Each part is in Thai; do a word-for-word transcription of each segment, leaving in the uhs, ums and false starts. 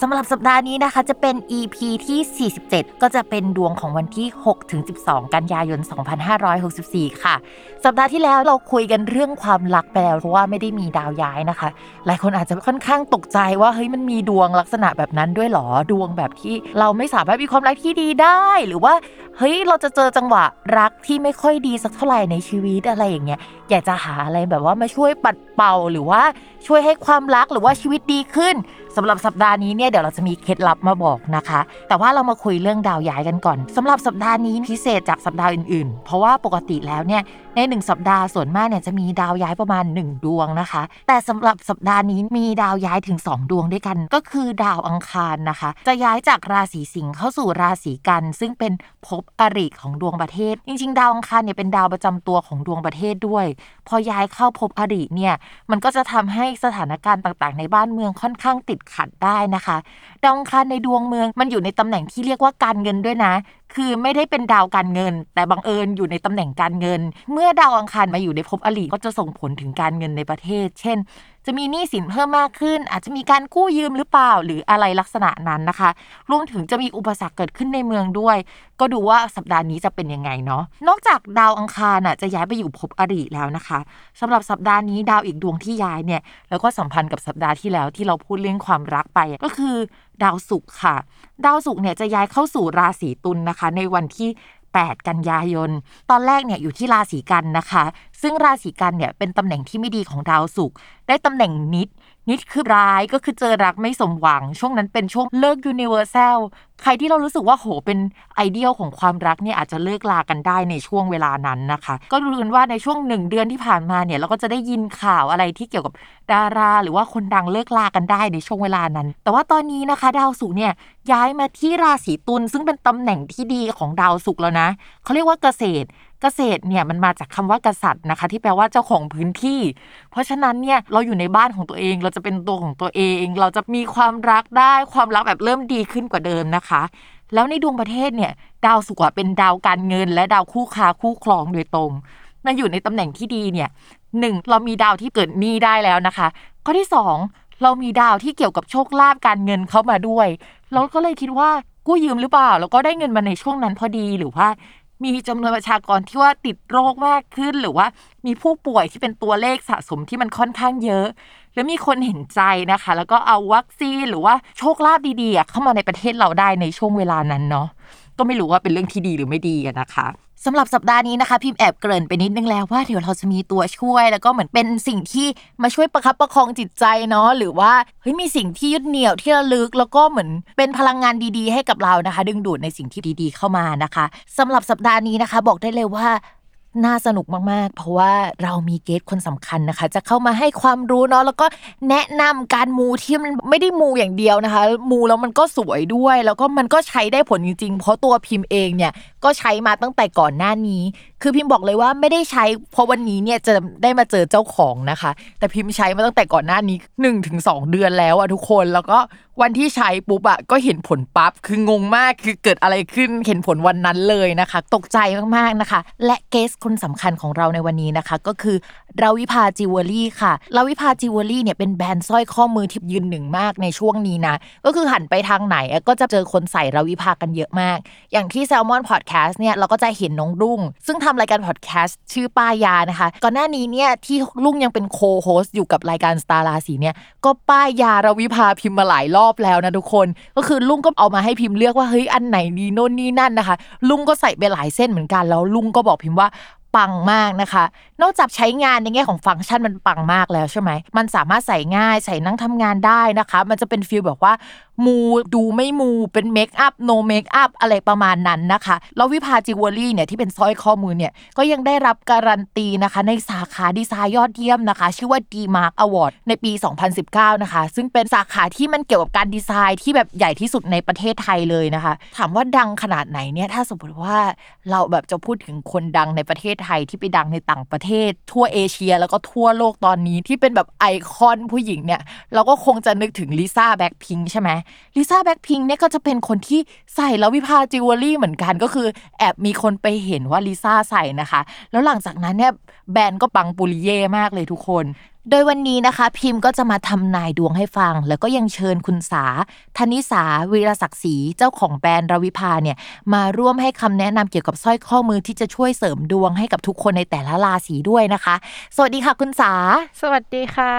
สำหรับสัปดาห์นี้นะคะจะเป็น อี พี ที่สี่สิบเจ็ดก็จะเป็นดวงของวันที่ หกถึงสิบสอง กันยายน สองพันห้าร้อยหกสิบสี่ ค่ะสัปดาห์ที่แล้วเราคุยกันเรื่องความรักไปแล้วเพราะว่าไม่ได้มีดาวย้ายนะคะหลายคนอาจจะค่อนข้างตกใจว่าเฮ้ยมันมีดวงลักษณะแบบนั้นด้วยหรอดวงแบบที่เราไม่สามารถมีความรักที่ดีได้หรือว่าเฮ้ยเราจะเจอจังหวะรักที่ไม่ค่อยดีสักเท่าไหร่ในชีวิตอะไรอย่างเงี้ยอยากจะหาอะไรแบบว่ามาช่วยปัดเป่าหรือว่าช่วยให้ความรักหรือว่าชีวิตดีขึ้นสำหรับสัปดาห์นี้เนี่ยเดี๋ยวเราจะมีเคล็ดลับมาบอกนะคะแต่ว่าเรามาคุยเรื่องดาวย้ายกันก่อนสำหรับสัปดาห์นี้พิเศษจากสัปดาห์อื่นๆเพราะว่าปกติแล้วเนี่ยในหนึ่งสัปดาห์ส่วนมากเนี่ยจะมีดาวย้ายประมาณหนึ่งดวงนะคะแต่สำหรับสัปดาห์นี้มีดาวย้ายถึงสองดวงด้วยกันก็คือดาวอังคารนะคะจะย้ายจากราศีสิงห์เข้าสู่ราศีกันซึ่งเป็นภพอริของดวงประเทศจริงๆดาวอังคารเนี่ยเป็นดาวประจำตัวของดวงประเทศด้วยพอย้ายเข้าภพอริเนี่ยมันก็จะทำให้สถานการณ์ต่างๆในบ้านเมืองค่อนข้างติดขัดได้นะคะดาวอังคารในดวงเมืองมันอยู่ในตำแหน่งที่เรียกว่าการเงินด้วยนะคือไม่ได้เป็นดาวการเงินแต่บังเอิญอยู่ในตำแหน่งการเงินเมื่อดาวอังคารมาอยู่ในภพอริก็จะส่งผลถึงการเงินในประเทศเช่นจะมีหนี้สินเพิ่มมากขึ้นอาจจะมีการกู้ยืมหรือเปล่าหรืออะไรลักษณะนั้นนะคะรวมถึงจะมีอุปสรรคเกิดขึ้นในเมืองด้วยก็ดูว่าสัปดาห์นี้จะเป็นยังไงเนาะนอกจากดาวอังคารน่ะจะย้ายไปอยู่ภพอริแล้วนะคะสำหรับสัปดาห์นี้ดาวอีกดวงที่ย้ายเนี่ยแล้วก็สัมพันธ์กับสัปดาห์ที่แล้วที่เราพูดเรื่องความรักไปก็คือดาวศุกร์ค่ะดาวศุกร์เนี่ยจะย้ายเข้าสู่ราศีตุลนะคะในวันที่แปดกันยายนตอนแรกเนี่ยอยู่ที่ราศีกันนะคะซึ่งราศีกันเนี่ยเป็นตำแหน่งที่ไม่ดีของดาวศุกร์ได้ตำแหน่งนิดนิดคือร้ายก็คือเจอรักไม่สมหวังช่วงนั้นเป็นช่วงเลิกยูนิเวอร์แซลใครที่เรารู้สึกว่าโหเป็นไอเดียลของความรักเนี่ยอาจจะเลิกลากันได้ในช่วงเวลานั้นนะคะก็รู้กันว่าในช่วงหนึ่งเดือนที่ผ่านมาเนี่ยเราก็จะได้ยินข่าวอะไรที่เกี่ยวกับดาราหรือว่าคนดังเลิกลากันได้ในช่วงเวลานั้นแต่ว่าตอนนี้นะคะดาวศุกร์เนี่ยย้ายมาที่ราศีตุลซึ่งเป็นตำแหน่งที่ดีของดาวศุกร์แล้วนะเขาเรียกว่าเกษตรเกษตรเนี่ยมันมาจากคำว่ากษัตริย์นะคะที่แปลว่าเจ้าของพื้นที่เพราะฉะนั้นเนี่ยเราอยู่ในบ้านของตัวเองเราจะเป็นตัวของตัวเองเราจะมีความรักได้ความรักแบบเริ่มดีขึ้นกว่าเดิมนะคะแล้วในดวงประเทศเนี่ยดาวศุกร์เป็นดาวการเงินและดาวคู่ค้าคู่ครองโดยตรงมาอยู่ในตำแหน่งที่ดีเนี่ยหนึ่งเรามีดาวที่เกิดหนี้ได้แล้วนะคะข้อที่สองเรามีดาวที่เกี่ยวกับโชคลาภการเงินเข้ามาด้วยเราก็เลยคิดว่ากู้ยืมหรือเปล่าแล้วก็ได้เงินมาในช่วงนั้นพอดีหรือว่ามีจำนวนประชากรที่ว่าติดโรคมากขึ้นหรือว่ามีผู้ป่วยที่เป็นตัวเลขสะสมที่มันค่อนข้างเยอะแล้วมีคนเห็นใจนะคะแล้วก็เอาวัคซีนหรือว่าโชคลาภดีๆเข้ามาในประเทศเราได้ในช่วงเวลานั้นเนาะก็ไม่รู้ว่าเป็นเรื่องที่ดีหรือไม่ดีนะคะสำหรับสัปดาห์นี้นะคะพิมพ์แอบเกริ่นไปนิดนึงแล้วว่าเดี๋ยวเราจะมีตัวช่วยแล้วก็เหมือนเป็นสิ่งที่มาช่วยประคับประคองจิตใจเนาะหรือว่าเฮ้ยมีสิ่งที่ยึดเหนี่ยวที่ระลึกแล้วก็เหมือนเป็นพลังงานดีๆให้กับเรานะคะดึงดูดในสิ่งที่ดีๆเข้ามานะคะสำหรับสัปดาห์นี้นะคะบอกได้เลยว่าน่าสนุกมากๆเพราะว่าเรามีเกสต์คนสำคัญนะคะจะเข้ามาให้ความรู้เนาะแล้วก็แนะนำการมูที่มันไม่ได้มูอย่างเดียวนะคะมูแล้วมันก็สวยด้วยแล้วก็มันก็ใช้ได้ผลจริงๆเพราะตัวพิมพ์เองเนี่ย ก็ใช้มาตั้งแต่ก่อนหน้านี้คือพิมพ์บอกเลยว่าไม่ได้ใช้เพราะวันนี้เนี่ยจะได้มาเจอเจ้าของนะคะแต่พิมพ์ใช้มาตั้งแต่ก่อนหน้านี้ หนึ่งถึงสอง เดือนแล้วอ่ะทุกคนแล้วก็วันที่ใช้ปุ๊บอ่ะก็เห็นผลปั๊บคืองงมากคือเกิดอะไรขึ้นเห็นผลวันนั้นเลยนะคะตกใจมากๆนะคะและเกสคนสำคัญของเราในวันนี้นะคะก็คือราวิภาจิวเวลรี่ค่ะราวิภาจิวเวลรี่เนี่ยเป็นแบรนด์สร้อยข้อมือที่ยืนหนึ่งมากในช่วงนี้นะก็คือหันไปทางไหนก็จะเจอคนใส่ราวิภากันเยอะมากอย่างที่ Salmon podcast เนี่ยเราก็จะเห็นน้องรุ่งซึ่งทำรายการ podcast ชื่อป้ายานะคะก่อนหน้านี้เนี่ยที่รุ่งยังเป็นโคโฮสต์อยู่กับรายการสตาร์ราศีเนี่ยก็ป้ายาราวิภาพิมพ์มาหลายรอบแล้วนะทุกคนก็คือรุ่งก็เอามาให้พิมพ์เลือกว่าเฮ้ยอันไหนดีโน่นนี่นั่นนะคะรุ่งก็ใส่ไปหลายเส้นเหมือนกันแล้วรุ่งก็บอกพิมพ์ว่าปังมากนะคะนอกจากใช้งานในแง่ของฟังก์ชันมันปังมากแล้วใช่ไหมมันสามารถใส่ง่ายใส่นั่งทำงานได้นะคะมันจะเป็นฟีลแบบว่ามูดูไม่มูเป็นเมคอัพโนเมคอัพอะไรประมาณนั้นนะคะแล้ววิภาจิวเวลรี่เนี่ยที่เป็นสร้อยข้อมือเนี่ยก็ยังได้รับการันตีนะคะในสาขาดีไซน์ยอดเยี่ยมนะคะชื่อว่า D-Mark Award ในปีสองพันสิบเก้านะคะซึ่งเป็นสาขาที่มันเกี่ยวกับการดีไซน์ที่แบบใหญ่ที่สุดในประเทศไทยเลยนะคะถามว่าดังขนาดไหนเนี่ยถ้าสมมติว่าเราแบบจะพูดถึงคนดังในประเทศไทยที่ไปดังในต่างประเทศทั่วเอเชียแล้วก็ทั่วโลกตอนนี้ที่เป็นแบบไอคอนผู้หญิงเนี่ยเราก็คงจะนึกถึงลิซ่าแบล็คพิงค์ใช่ไหมลิซ่าแบล็คพิงค์เนี่ยก็จะเป็นคนที่ใส่แล้ววิภาจิวเวลรี่เหมือนกันก็คือแอบมีคนไปเห็นว่าลิซ่าใส่นะคะแล้วหลังจากนั้นเนี่ยแบรนด์ก็ปังปุริเย่มากเลยทุกคนโดยวันนี้นะคะพิมพ์ก็จะมาทำนายดวงให้ฟังแล้วก็ยังเชิญคุณสาธนิสาวีรศักดิ์ศรีเจ้าของแบรนด์ราวิภาเนี่ยมาร่วมให้คำแนะนำเกี่ยวกับสร้อยข้อมือที่จะช่วยเสริมดวงให้กับทุกคนในแต่ละราศีด้วยนะคะสวัสดีค่ะคุณสาสวัสดีค่ะ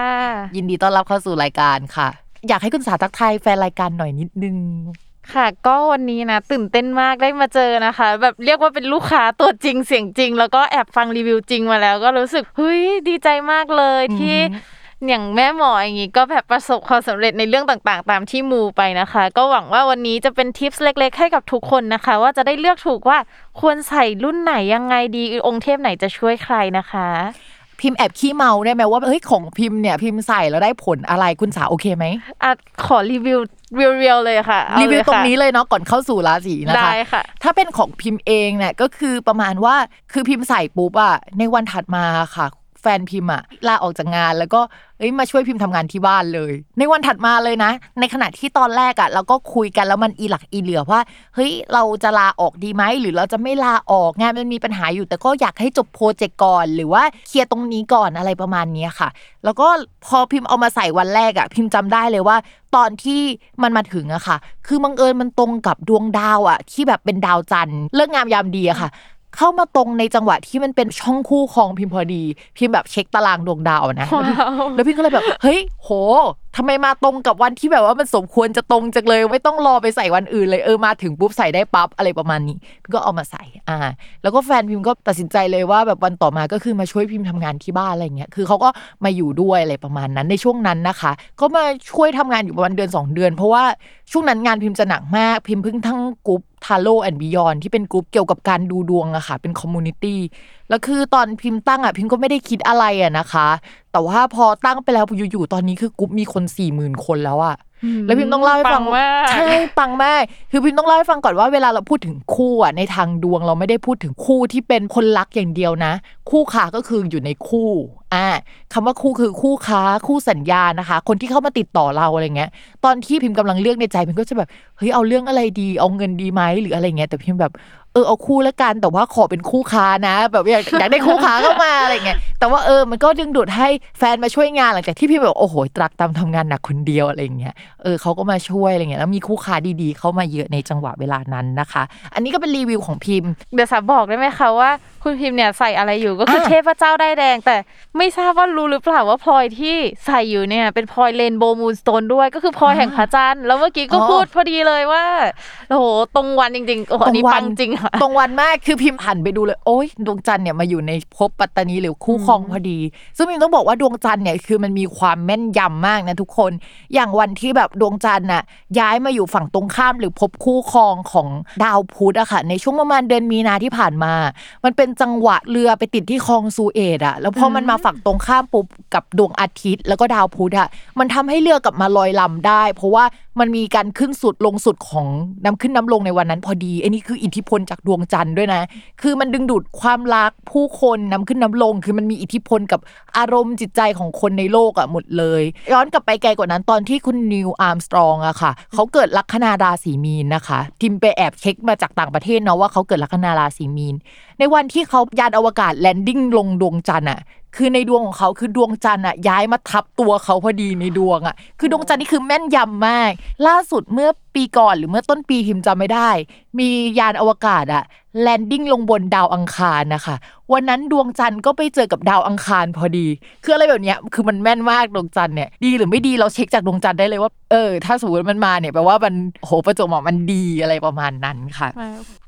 ยินดีต้อนรับเข้าสู่รายการค่ะอยากให้คุณสาทักทายแฟนรายการหน่อยนิดนึงค่ะก็วันนี้นะตื่นเต้นมากได้มาเจอนะคะแบบเรียกว่าเป็นลูกค้าตัวจริงเสียงจริงแล้วก็แอบฟังรีวิวจริงมาแล้วก็รู้สึกเฮ้ยดีใจมากเลยที่อย่างแม่หมออย่างงี้ก็แบบประสบความสำเร็จในเรื่องต่างๆตามที่มูไปนะคะก็หวังว่าวันนี้จะเป็นทิปส์เล็กๆให้กับทุกคนนะคะว่าจะได้เลือกถูกว่าควรใส่รุ่นไหนยังไงดีองค์เทพไหนจะช่วยใครนะคะพิมแอบขี้เมาได้ไหมว่าเฮ้ยของพิมเนี่ยพิมใส่แล้วได้ผลอะไรคุณสาโอเคไหมอ่ะขอรีวิวเรียลๆเลยค่ะรีวิวตรงนี้เลยเนาะก่อนเข้าสู่ราศีนะคะได้ค่ะถ้าเป็นของพิมเองเนี่ยก็คือประมาณว่าคือพิมใส่ปุ๊บอ่ะในวันถัดมาค่ะแฟนพิมอ่ะลาออกจากงานแล้วก็เอ้ยมาช่วยพิมพ์ทำงานที่บ้านเลยในวันถัดมาเลยนะในขณะที่ตอนแรกอ่ะเราก็คุยกันแล้วมันอีหลักอีเหลือว่าเฮ้ยเราจะลาออกดีไหมหรือเราจะไม่ลาออกงานมันมีปัญหาอยู่แต่ก็อยากให้จบโปรเจกต์ก่อนหรือว่าเคลียร์ตรงนี้ก่อนอะไรประมาณนี้ค่ะแล้วก็พอพิมพ์เอามาใส่วันแรกอ่ะพิมพ์จำได้เลยว่าตอนที่มันมาถึงอะค่ะคือบังเอิญมันตรงกับดวงดาวอ่ะที่แบบเป็นดาวจันทร์เลิกงามยามดีอะค่ะเข้ามาตรงในจังหวะที่มันเป็นช่องคู่ครองพิมพ์พอดีพิมพ์แบบเช็คตารางดวงดาวนะ wow. แล้วพิมพ์ก็เลยแบบเฮ้ยโหทำไมมาตรงกับวันที่แบบว่ามันสมควรจะตรงจังเลยไม่ต้องรอไปใส่วันอื่นเลยเออมาถึงปุ๊บใส่ได้ปั๊บอะไรประมาณนี้พิมพ์ก็เอามาใส่อ่าแล้วก็แฟนพิมพ์ก็ตัดสินใจเลยว่าแบบวันต่อมาก็คือมาช่วยพิมพ์ทำงานที่บ้านอะไรเงี้ยคือเขาก็มาอยู่ด้วยอะไรประมาณนั้นในช่วงนั้นนะคะก็มาช่วยทำงานอยู่ประมาณเดือนสองเดือนเพราะว่าช่วงนั้นงานพิมพ์จะหนักมากพิมพ์เพิ่งทั้งกรุ๊ป Halo and Beyond ที่เป็นกรุ๊ปเกี่ยวกับการดูดวงอะค่ะเป็นคอมมูนิตี้แล้วคือตอนพิมพ์ตั้งอ่ะพิมพ์ก็ไม่ได้คิดอะไรอ่ะนะคะแต่ว่าพอตั้งไปแล้วอยู่ๆตอนนี้คือกรุ๊ปมีคน สี่หมื่น คนแล้วอ่ะแล้วพิมพ์ต้องเล่าให้ฟังว่าใช่ปังมากคือพิมพ์ต้องเล่าให้ฟังก่อนว่าเวลาเราพูดถึงคู่อ่ะในทางดวงเราไม่ได้พูดถึงคู่ที่เป็นคนรักอย่างเดียวนะคู่ค้าก็คืออยู่ในคู่อ่าคำว่าคู่คือคู่ค้าคู่สัญญานะคะคนที่เข้ามาติดต่อเราอะไรเงี้ยตอนที่พิมพ์กำลังเลือกในใจพิมพ์ก็จะแบบเฮ้ยเอาเรื่องอะไรดีเอาเงินดีไหมหรืออะไรเงี้ยแต่พิมพ์แบบเออเอาคู่ละกันแต่ว่าขอเป็นคู่ค้านะแบบอยากอยากได้คู่ค้าเข้ามาอะไรเงี้ยแต่ว่าเออมันก็ดึงดูดให้แฟนมาช่วยงานหลังจากที่พิมพ์แบบโอ้โหตรากตรำทำงานหนักคนเดียวอะไรเงี้ยเออเขาก็มาช่วยอะไรเงี้ยแล้วมีคู่ค้าดีๆเข้ามาเยอะในจังหวะเวลานั้นนะคะอันนี้ก็เป็นรีวิวของพิมพ์เดี๋ยวสาบอกได้ไหมคะว่าคุณพิมพ์เนี่ยใส่อะไรอยู่ก็คือเทพเจ้าได้แดงแต่ไม่ทราบว่ารู้หรือเปล่าว่าพลอยที่ใส่อยู่เนี่ยเป็นพลอยเรนโบว์มูนสโตนด้วยก็คือพลอยแห่งพระจันทร์แล้วเมื่อกี้ก็พูดพอดีเลยว่าโอ้โหตรงวันจริงๆอันนี้ปังจริงค่ะตรงวันมากคือพิมพ์หันไปดูเลยโอ๊ยดวงจันทร์เนี่ยมาอยู่ในภพปัตตานีหรือคู่ครองพอดีซึ่งพิมพ์ต้องบอกว่าดวงจันทร์เนี่ยคือมันมีความแม่นยำมากนะทุกคนอย่างวันที่แบบดวงจันทร์น่ะย้ายมาอยู่ฝั่งตรงข้ามหรือภพคู่ครองของดาวพุธอะค่ะในช่วงประมาณเดือนมีนาที่ผ่านมามันเป็นจังหวะเรือไปติดที่คลองซูเอตอะแล้วพอมันมาฝั่งตรงข้ามปุ๊บกับดวงอาทิตย์แล้วก็ดาวพุธอะมันทำให้เรือกับมาลอยลำได้เพราะว่า มันมีการขึ้นสุดลงสุดของน้ำขึ้นน้ำลงในวันนั้นพอดีไอ้นี่คืออิทธิพลจากดวงจันทร์ด้วยนะคือมันดึงดูดความรักผู้คนน้ำขึ้นน้ำลงคือมันมีอิทธิพลกับอารมณ์จิตใจของคนในโลกอ่ะหมดเลยย้อนกลับไปไกลกว่านั้นตอนที่คุณนิวอาร์มสตรองอะค่ะเขาเกิดลัคนาราศีมีนนะคะทิมไปแอบเช็คมาจากต่างประเทศเนาะว่าเขาเกิดลัคนาราศีมีนในวันที่เขายานอวกาศแลนดิ้งลงดวงจันทร์อะคือในดวงของเขาคือดวงจันทร์อ่ะย้ายมาทับตัวเขาพอดีในดวงอ่ะคือดวงจันทร์นี่คือแม่นยำมากล่าสุดเมื่อปีก่อนหรือเมื่อต้นปีทิมจำไม่ได้มียานอวกาศอ่ะแลนดิ้งลงบนดาวอังคารนะคะวันนั้นดวงจันทร์ก็ไปเจอกับดาวอังคารพอดีคืออะไรแบบเนี้ยคือมันแม่นมากดวงจันทร์เนี่ยดีหรือไม่ดีเราเช็คจากดวงจันทร์ได้เลยว่าเออถ้าสมมติมันมาเนี่ยแปลว่ามันโหประจวบเหมาะมันดีอะไรประมาณนั้นค่ะ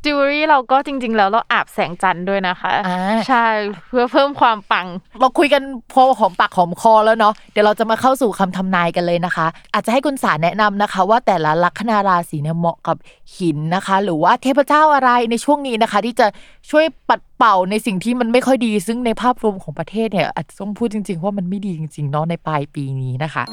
จิวเวลรี่เราก็จริงๆแล้วเราอาบแสงจันทร์ด้วยนะคะใช่เพื่อเพิ่มความปังเราคุยกันพอหอมปากหอมคอแล้วเนาะเดี๋ยวเราจะมาเข้าสู่คำทำนายกันเลยนะคะอาจจะให้คุณสาแนะนำนะคะว่าแต่ละลัคนาราศีเนี่ยเหมาะกับหินนะคะหรือว่าเทพเจ้าอะไรในช่วงนี้นะคะที่จะช่วยปัดเป่าในสิ่งที่มันไม่ค่อยดีซึ่งในภาพรวมของประเทศเนี่ยอาจจะต้องพูดจริงๆว่ามันไม่ดีจริงๆเนาะในปลายปีนี้นะคะ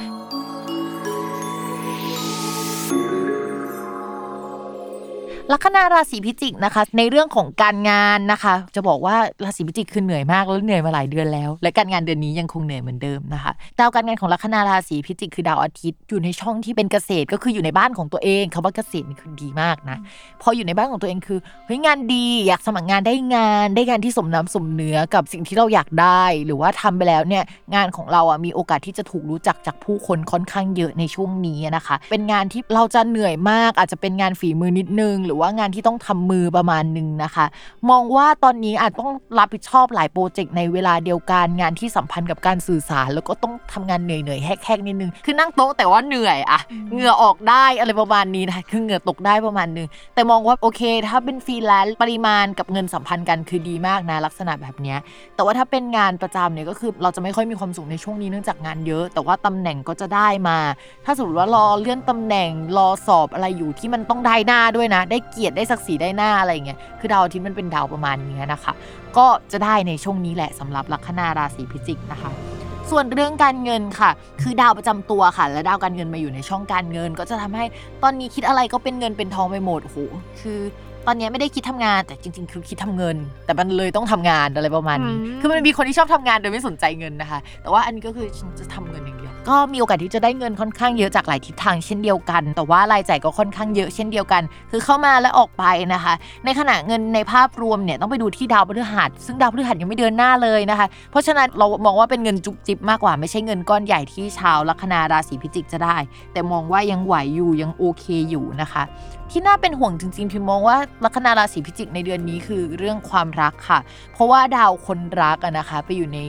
ลัคนาราศีพิจิกนะคะในเรื่องของการงานนะคะจะบอกว่าราศีพิจิกคือเหนื่อยมากแล้วเหนื่อยมาหลายเดือนแล้วและการงานเดือนนี้ยังคงเหนื่อยเหมือนเดิมนะคะดาวการงานของลัคนาราศีพิจิกคือดาวอาทิตย์อยู่ในช่องที่เป็นเกษตรก็คืออยู่ในบ้านของตัวเองคำว่าเกษตรนี่คือดีมากนะพออยู่ในบ้านของตัวเองคือเฮ้ยงานดีอยากสมัครงานได้งานได้งานที่สมน้ำสมเนื้อกับสิ่งที่เราอยากได้หรือว่าทำไปแล้วเนี่ยงานของเราอ่ะมีโอกาสที่จะถูกรู้จักจากผู้คนค่อนข้างเยอะในช่วงนี้นะคะเป็นงานที่เราจะเหนื่อยมากอาจจะเป็นงานฝีมือนิดนึงหรือว่างานที่ต้องทำมือประมาณนึงนะคะมองว่าตอนนี้อาจต้องรับผิดชอบหลายโปรเจกต์ในเวลาเดียวกันงานที่สัมพันธ์กับการสื่อสารแล้วก็ต้องทำงานเหนื่อยๆแฮกๆนิดนึงคือนั่งโต๊ะแต่ว่าเหนื่อยอะเหงื่อออกได้อะไรประมาณนี้นะคือเหงื่อตกได้ประมาณนึงแต่มองว่าโอเคถ้าเป็นฟรีแลนซ์ปริมาณกับเงินสัมพันธ์กันคือดีมากนะลักษณะแบบนี้แต่ว่าถ้าเป็นงานประจำเนี่ยก็คือเราจะไม่ค่อยมีความสุขในช่วงนี้เนื่องจากงานเยอะแต่ว่าตำแหน่งก็จะได้มาถ้าสมมติว่ารอเลื่อนตำแหน่งรอสอบอะไรอยู่ที่มันต้องได้หน้าด้วยนะได้เกียรติได้ศักดิ์ศรีได้หน้าอะไรอย่างเงี้ยคือดาวอาทิตย์มันเป็นดาวประมาณนี้นะคะก็จะได้ในช่วงนี้แหละสำหรับลัคนาราศีพิจิกนะคะส่วนเรื่องการเงินค่ะคือดาวประจำตัวค่ะและดาวการเงินมาอยู่ในช่องการเงินก็จะทำให้ตอนนี้คิดอะไรก็เป็นเงินเป็นทองไปหมดโหคือตอนนี้ไม่ได้คิดทำงานแต่จริงๆคือคิดทำเงินแต่มันเลยต้องทำงานอะไรประมาณนี้คือมันมีคนที่ชอบทำงานโดยไม่สนใจเงินนะคะแต่ว่าอันนี้ก็คือจะทำเงินอย่างเดียวก็มีโอกาสที่จะได้เงินค่อนข้างเยอะจากหลายทิศทางเช่นเดียวกันแต่ว่ารายจ่ายก็ค่อนข้างเยอะเช่นเดียวกันคือเข้ามาและออกไปนะคะในขณะเงินในภาพรวมเนี่ยต้องไปดูที่ดาวพฤหัสซึ่งดาวพฤหัสยังไม่เดินหน้าเลยนะคะเพราะฉะนั้นเรามองว่าเป็นเงินจุกจิบมากกว่าไม่ใช่เงินก้อนใหญ่ที่ชาวลัคนาราศีพิจิกจะได้แต่มองว่ายังไหวอยู่ยังโอเคอยู่นะคะที่น่าเป็นห่วงจริงๆพิมมองว่าลัคนาราศีพิจิกในเดือนนี้คือเรื่องความรักค่ะเพราะว่าดาวคนรักอะนะคะไปอยู่ใน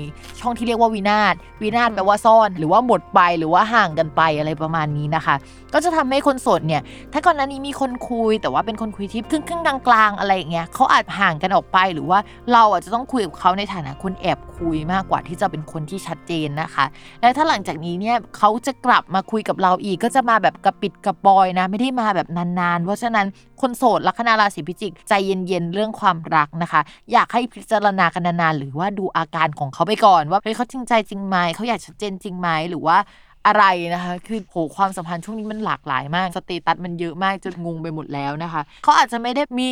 ช่องที่เรียกว่าวินาศวินาศแปลว่าซ่อนหรือว่าหมดไปหรือว่าห่างกันไปอะไรประมาณนี้นะคะก็จะทำให้คนโสดเนี่ยถ้าก่อนหน้านี้มีคนคุยแต่ว่าเป็นคนคุยที่ครึ่งๆกลางๆอะไรอย่างเงี้ยเขาอาจห่างกันออกไปหรือว่าเราอาจจะต้องคุยกับเขาในฐานะคนแอบคุยมากกว่าที่จะเป็นคนที่ชัดเจนนะคะและถ้าหลังจากนี้เนี่ยเขาจะกลับมาคุยกับเราอีกก็จะมาแบบกระปิดกระปอยนะไม่ได้มาแบบนานๆเพราะฉะนั้นคนโสดลัคนาราศีพิจิกใจเย็นๆเรื่องความรักนะคะอยากให้พิจารณากันนานๆหรือว่าดูอาการของเขาไปก่อนว่าเขาจริงใจจริงไหมเขาอยากชัดเจนจริงไหมหรือว่าอะไรนะคะคือโหความสัมพันธ์ช่วงนี้มันหลากหลายมากสเตตัสมันเยอะมากจนงงไปหมดแล้วนะคะเขาอาจจะไม่ได้มี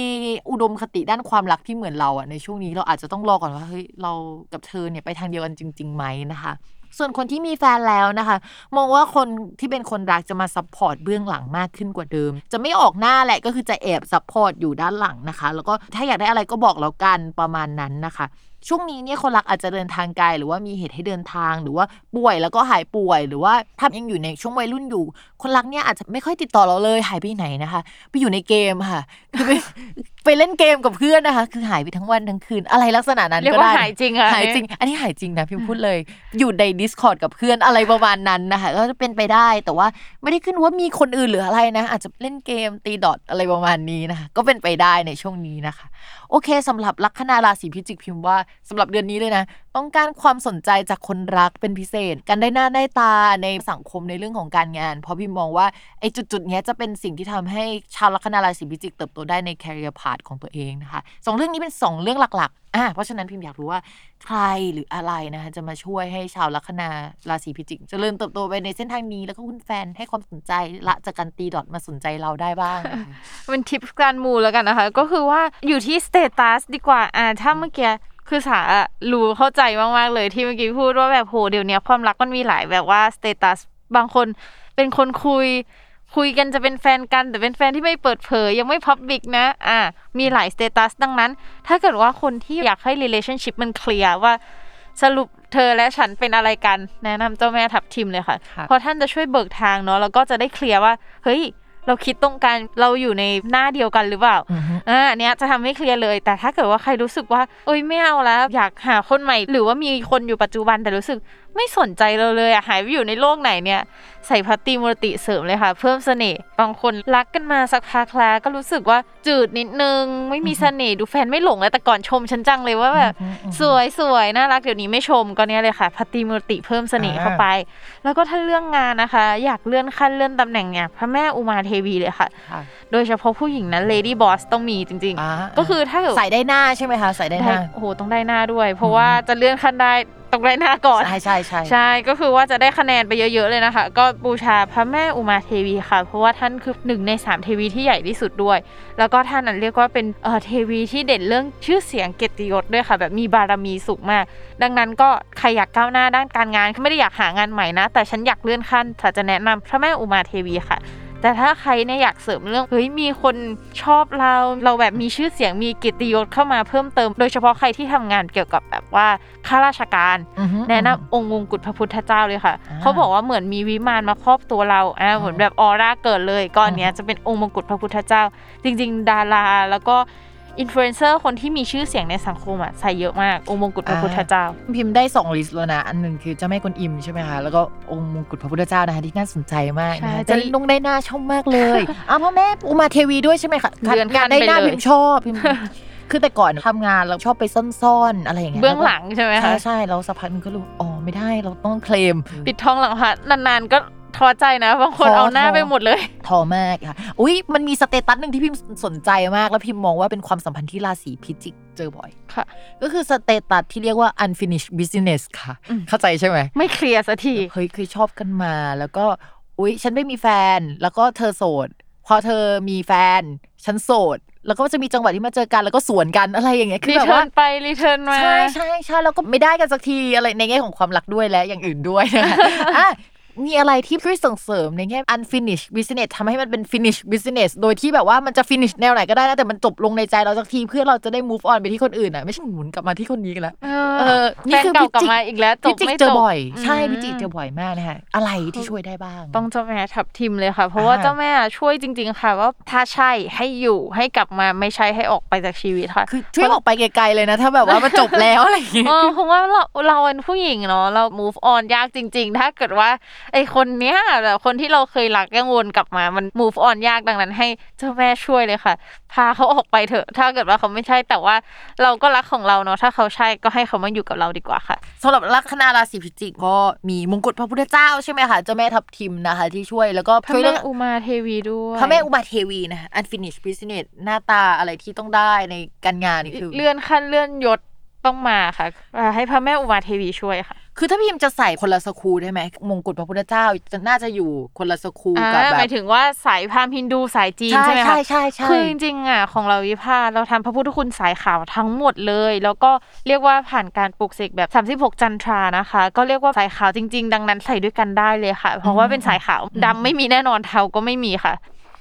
อุดมคติด้านความรักที่เหมือนเราอะในช่วงนี้เราอาจจะต้องรอก่อนว่าเฮ้ยเรากับเธอเนี่ยไปทางเดียวกันจริงๆไหมนะคะส่วนคนที่มีแฟนแล้วนะคะมองว่าคนที่เป็นคนรักจะมาซัพพอร์ตเบื้องหลังมากขึ้นกว่าเดิมจะไม่ออกหน้าแหละก็คือจะแอบซัพพอร์ตอยู่ด้านหลังนะคะแล้วก็ถ้าอยากได้อะไรก็บอกแล้วกันประมาณนั้นนะคะช่วงนี้เนี่ยคนรักอาจจะเดินทางไกลหรือว่ามีเหตุให้เดินทางหรือว่าป่วยแล้วก็หายป่วยหรือว่าถ้ายังอยู่ในช่วงวัยรุ่นอยู่คนรักเนี่ยอาจจะไม่ค่อยติดต่อเราเลยหายไปไหนนะคะไปอยู่ในเกมค่ะคือไป ไปเล่นเกมกับเพื่อนนะคะคือหายไปทั้งวันทั้งคืนอะไรลักษณะนั้นก็ได้เรียกว่าหายจริงค่ะหายจริงอันนี้หายจริงนะพิมพ์พูดเลยอยู่ใน Discord กับเพื่อนอะไรประมาณนั้นนะคะก็จะเป็นไปได้แต่ว่าไม่ได้ขึ้นว่ามีคนอื่นหรืออะไรนะอาจจะเล่นเกมตีดอทอะไรประมาณนี้นะคะก็เป็นไปได้ในช่วงนี้นะคะโอเคสำหรับลัคนาราศีพิจิกพิมพ์ว่า สำหรับเดือนนี้เลยนะต้องการความสนใจจากคนรักเป็นพิเศษการได้หน้าได้ตาในสังคมในเรื่องของการงานเพราะพี่มองว่าไอ้จุดๆเนี้ยจะเป็นสิ่งที่ทำให้ชาวลัคนาราศีพิจิกเติบโตได้ใน career path ของตัวเองนะคะสองเรื่องนี้เป็นสองเรื่องหลักๆอ่ะเพราะฉะนั้นพิมอยากรู้ว่าใครหรืออะไรนะคะจะมาช่วยให้ชาวลัคนาราศีพิจิกเจริญเติบโตไปในเส้นทางนี้แล้วก็คุณแฟนให้ความสนใจละจากการตีดอทมาสนใจเราได้บ้างเป็นทิปการมูแล้วกันนะคะก็คือว่าอยู่ที่สเตตัสดีกว่าอ่าถ้าเมื่อกี้คือสารู้เข้าใจมากๆเลยที่เมื่อกี้พูดว่าแบบโหเดี๋ยวนี้ความรักมันมีหลายแบบว่าสเตตัสบางคนเป็นคนคุยคุยกันจะเป็นแฟนกันแต่เป็นแฟนที่ไม่เปิดเผยยังไม่พับลิกนะอ่ามีหลายสเตตัสดังนั้นถ้าเกิดว่าคนที่อยากให้ relationship มันเคลียร์ว่าสรุปเธอและฉันเป็นอะไรกันแนะนำเจ้าแม่ทับทิมเลยค่ะเพราะท่านจะช่วยเบิกทางเนาะแล้วก็จะได้เคลียร์ว่าเฮ้ยเราคิดตรงกันเราอยู่ในหน้าเดียวกันหรือเปล่าอ่าเนี้ยจะทำให้เคลียร์เลยแต่ถ้าเกิดว่าใครรู้สึกว่าโอ๊ยไม่เอาแล้วอยากหาคนใหม่หรือว่ามีคนอยู่ปัจจุบันแต่รู้สึกไม่สนใจเราเลยอ่ะหายไปอยู่ในโลกไหนเนี่ยใส่พัตติมุรติเสริมเลยค่ะเพิ่มเสน่ห์บางคนรักกันมาสักพักแล้วก็รู้สึกว่าจืดนิดนึงไม่มีเสน่ห์ดูแฟนไม่หลงแล้วแต่ก่อนชมฉันจังเลยว่าแบบสวยสวยน่ารักเดี๋ยวนี้ไม่ชมก็เนี้ยเลยค่ะพัตติมุรติเพิ่มเสน่ห์เข้าไปแล้วก็ถ้าเรื่องงานนะคะอยากเลื่อนขั้นเลื่อนตำแหน่งเนี่ยพระแม่อุมาเทวีเลยค่ะโดยเฉพาะผู้หญิงนั้นเลดี้บอสต้องมีจริงๆก็คือถ้าใส่ได้หน้าใช่ไหมคะใส่ได้หน้าโอ้โหต้องได้หน้าด้วยเพราะว่าจะเลื่อนขั้นได้ต้องได้หน้าก่อนใช่ใช่ใช่ใช่ก็คือว่าจะได้คะแนนไปเยอะๆเลยนะคะก็บูชาพระแม่อุมาเทวีค่ะเพราะว่าท่านคือหนึ่งในสามเทวีที่ใหญ่ที่สุดด้วยแล้วก็ท่านนั้นเรียกว่าเป็นเอ่อเทวีที่เด่นเรื่องชื่อเสียงเกียรติยศด้วยค่ะแบบมีบารมีสูงมากดังนั้นก็ใครอยากก้าวหน้าด้านการงานไม่ได้อยากหางานใหม่นะแต่ฉันอยากเลื่อนขั้นจะแนะนำพระแม่อุมาเทวีค่ะแต่ถ้าใครเนี่ยอยากเสริมเรื่องเฮ้ยมีคนชอบเราเราแบบมีชื่อเสียงมีเกียรติยศเข้ามาเพิ่มเติมโดยเฉพาะใครที่ทำงานเกี่ยวกับแบบว่าข้าราชการ uh-huh. แนะนำองค์มงกุฎพระพุทธเจ้าเลยค่ะ uh-huh. เขาบอกว่าเหมือนมีวิมานมาครอบตัวเราอ่า uh-huh. เหมือนแบบออร่าเกิดเลยก้อนเนี้ย uh-huh. จะเป็นองค์มงกุฎพระพุทธเจ้าจริงๆดาราแล้วก็อินฟลูเอนเซอร์คนที่มีชื่อเสียงในสังคมอ่ะใส่เยอะมากองค์มงกุฎพระพุทธเจ้าพิมพ์ได้สองลิสต์แล้วนะอันนึงคือเจ้าแม่กวนอิมใช่มั้ยคะแล้วก็องค์มงกุฎพระพุทธเจ้านะคะที่น่าสนใจมากนะจะลงได้หน้าชมมากเลยอ้าวพ่อแม่อุมาเทวีด้วยใช่มั้ยคะงานได้หน้าพิมพ์ชอบพิมพ์คือแต่ก่อนทำงานเราชอบไปซ่อนๆอะไรอย่างเงี้ยเบื้องหลังใช่มั้ยคะใช่ๆเราสักพักนึงก็รู้อ๋อไม่ได้เราต้องเคลมปิดทองหลังพระนานๆก็ท้อใจนะบางคนเอาหน้าไปหมดเลยท้อมากค่ะอุ๊ยมันมีสเตตัสหนึ่งที่พิมสนใจมากแล้วพิมมองว่าเป็นความสัมพันธ์ที่ราศีพิจิกเจอบ่อยค่ะก็คือสเตตัสที่เรียกว่า unfinished business ค่ะเข้าใจใช่ไหมไม่เคลียร์สักทีเคยเคยชอบกันมาแล้วก็อุ๊ยฉันไม่มีแฟนแล้วก็เธอโสดพอเธอมีแฟนฉันโสดแล้วก็จะมีจังหวะที่มาเจอกันแล้วก็สวนกันอะไรอย่างเงี้ยคือแบบว่ารีเทิร์นไปรีเทิร์นมาใช่ใช่ใช่แล้วก็ไม่ได้กันสักทีอะไรในแง่ของความรักด้วยและอย่างอื่นด้วยนะคะอ่ะมีอะไรที่ช่วยส่งเสริมในแง่ unfinished business ทำให้มันเป็น finish business โดยที่แบบว่ามันจะ finish แนวไหนก็ได้นะแต่มันจบลงในใจเราสักทีเพื่อเราจะได้ move on ไปที่คนอื่นน่ะไม่ใช่หมุนกลับมาที่คนนี้กันแล้วเออนี่คือพิจิกกลับมาอีกแล้วจบไม่จบบ่อยใช่พิจิกเจอบ่อยมากนะคะอะไรที่ช่วยได้บ้างต้องเจ้าแม่ทับทิมเลยค่ะเพราะว่าเจ้าแม่ช่วยจริงๆค่ะว่าถ้าใช่ให้อยู่ให้กลับมาไม่ใช่ให้ออกไปจากชีวิตค่ะคือช่วยออกไปไกลๆเลยนะถ้าแบบว่ามันจบแล้วอะไรอย่างเงี้ยเออเพราะว่าเราเราเป็นผู้หญิงเนาะเรา move on ยากจริงๆถ้าเกิดว่าไอคนเนี้ยแบบคนที่เราเคยรักยังวนกลับมามัน move on ยากดังนั้นให้เจ้าแม่ช่วยเลยค่ะพาเขาออกไปเถอะถ้าเกิดว่าเขาไม่ใช่แต่ว่าเราก็รักของเราเนาะถ้าเขาใช่ก็ให้เขามาอยู่กับเราดีกว่าค่ะสำหรับลัคนาราศีพิจิกก็มีมงกุฎพระพุทธเจ้าใช่ไหมคะเจ้าแม่ทับทิมนะคะที่ช่วยแล้วก็พระแม่อุมาเทวีด้วยพระแม่อุมาเทวีนะ unfinished business หน้าตาอะไรที่ต้องได้ในการงานนี่คือเลื่อนขั้นเลื่อนยศต้องมาค่ะให้พระแม่อุมาเทวีช่วยค่ะคือถ้าพิมจะใส่คนละสกูได้ไหมมงกุฎพระพุทธเจ้าจะน่าจะอยู่คนละสกูกับแบบหมายถึงว่าสายพราหมณ์ฮินดูสายจีนใช่ไหมคะใช่ๆๆคือจริงๆอ่ะของเราวิภาเราทำพระพุทธคุณสายขาวทั้งหมดเลยแล้วก็เรียกว่าผ่านการปลุกเสกแบบสามสิบหกจันทรานะคะก็เรียกว่าสายขาวจริงๆดังนั้นใส่ด้วยกันได้เลยค่ะเพราะว่าเป็นสายขาวดำไม่มีแน่นอนเทาก็ไม่มีค่ะ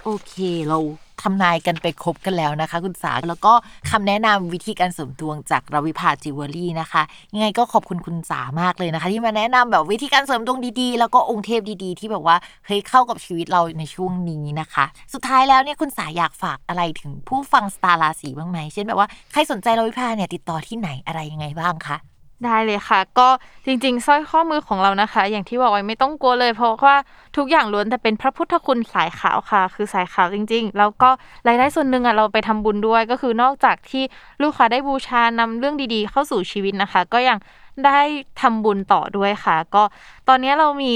โอเคเราทำนายกันไปครบกันแล้วนะคะคุณสาแล้วก็คำแนะนำวิธีการเสริมดวงจากรวิภาจิวเวลรี่นะคะยังไงก็ขอบคุณคุณสามากเลยนะคะที่มาแนะนำแบบวิธีการเสริมดวงดีๆแล้วก็องค์เทพดีๆที่แบบว่าเฮ้ยเข้ากับชีวิตเราในช่วงนี้นะคะสุดท้ายแล้วเนี่ยคุณสาอยากฝากอะไรถึงผู้ฟังสตาร์ราศีบ้างไหมเช่นแบบว่าใครสนใจรวิภาเนี่ยติดต่อที่ไหนอะไรยังไงบ้างคะ ได้เลยค่ะก็จริงๆสร้อยข้อมือของเรานะคะอย่างที่บอกไว้ไม่ต้องกลัวเลยเพราะว่าทุกอย่างล้วนแต่เป็นพระพุทธคุณสายขาวค่ะคือสายขาวจริงๆแล้วก็รายได้ส่วนหนึ่งอ่ะเราไปทำบุญด้วยก็คือนอกจากที่ลูกค้าได้บูชานำเรื่องดีๆเข้าสู่ชีวิตนะคะก็ยังได้ทำบุญต่อด้วยค่ะก็ตอนนี้เรามี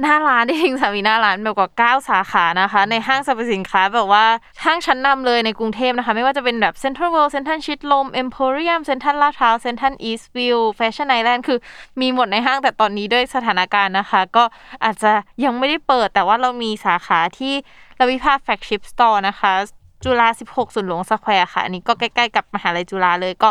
หน้าร้านจริงๆสามีหน้าร้านแบบกว่าเก้าสาขานะคะในห้างสรรพสินค้าแบบว่าห้างชั้นนำเลยในกรุงเทพนะคะไม่ว่าจะเป็นแบบเซ็นทรัลเวิลด์เซ็นทรัลชิดลมเอ็มโพเรียมเซ็นทรัลลาดพร้าวเซ็นทรัลอีสต์วิวแฟชั่นไอแลนด์คือมีหมดในห้างแต่ตอนนี้ด้วยสถานการณ์นะคะก็อาจจะยังไม่ได้เปิดแต่ว่าเรามีสาขาที่ลาวิภาแฟคชิปสโตร์นะคะจุฬาสิบหกส่วนหลวงสแควร์ค่ะอันนี้ก็ใกล้ๆกับมหาวิทยาลัยจุฬาเลยก็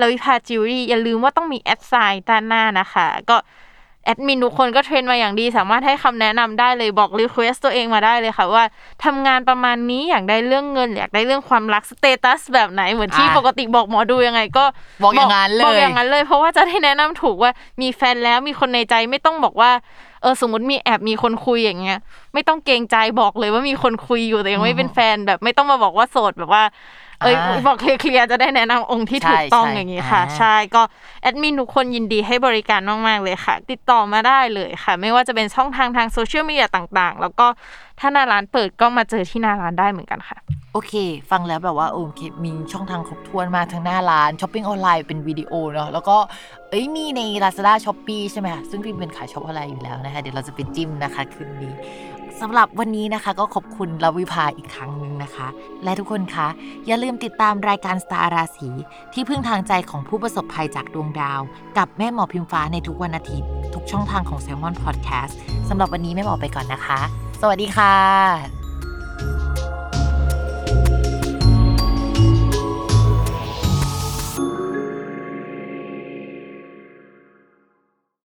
ลาวิภาจิวเวลรี่อย่าลืมว่าต้องมีแอดไซน์ด้านหน้านะคะก็แอดมินทุกคนก็เทรนมาอย่างดีสามารถให้คำแนะนำได้เลยบอกรีเควสต์ตัวเองมาได้เลยค่ะว่าทำงานประมาณนี้อยากได้เรื่องเงินอยากได้เรื่องความรักสเตตัสแบบไหนเหมือนที่ปกติบอกหมอดูยังไงก็บอกอย่างนั้นเลยบอกอย่างนั้นเลยเพราะว่าจะได้แนะนำถูกว่ามีแฟนแล้วมีคนในใจไม่ต้องบอกว่าเออสมมติมีแอบมีคนคุยอย่างเงี้ยไม่ต้องเกรงใจบอกเลยว่ามีคนคุยอยู่แต่ยังไม่เป็นแฟนแบบไม่ต้องมาบอกว่าโสดแบบว่าเอ้ยบอกเคลียร์ๆจะได้แนะนำองค์ที่ถูกต้องอย่างนี้ค่ะใช่ก็แอดมินทุกคนยินดีให้บริการมากๆเลยค่ะติดต่อมาได้เลยค่ะไม่ว่าจะเป็นช่องทางทางโซเชียลมีเดียต่างๆแล้วก็ถ้าหน้าร้านเปิดก็มาเจอที่หน้าร้านได้เหมือนกันค่ะโอเคฟังแล้วแบบว่าโอเคมีช่องทางครบถ้วนมากทั้งหน้าร้านช้อปปิ้งออนไลน์เป็นวิดีโอเนาะแล้วก็เอ้ยมีใน Lazada Shopee ใช่ไหมคะซึ่งพี่เป็นขายช้อปออนไลน์อยู่แล้วนะคะเดี๋ยวเราจะไปจิ้มนะคะคืนนี้สำหรับวันนี้นะคะก็ขอบคุณลาวิภาอีกครั้งนึงนะคะและทุกคนคะอย่าลืมติดตามรายการสตาร์ราศีที่พึ่งทางใจของผู้ประสบภัยจากดวงดาวกับแม่หมอพิมฟ้าในทุกวันอาทิตย์ทุกช่องทางของ Salmon Podcast สำหรับวันนี้แม่หมอไปก่อนนะคะสวัสดีค่ะ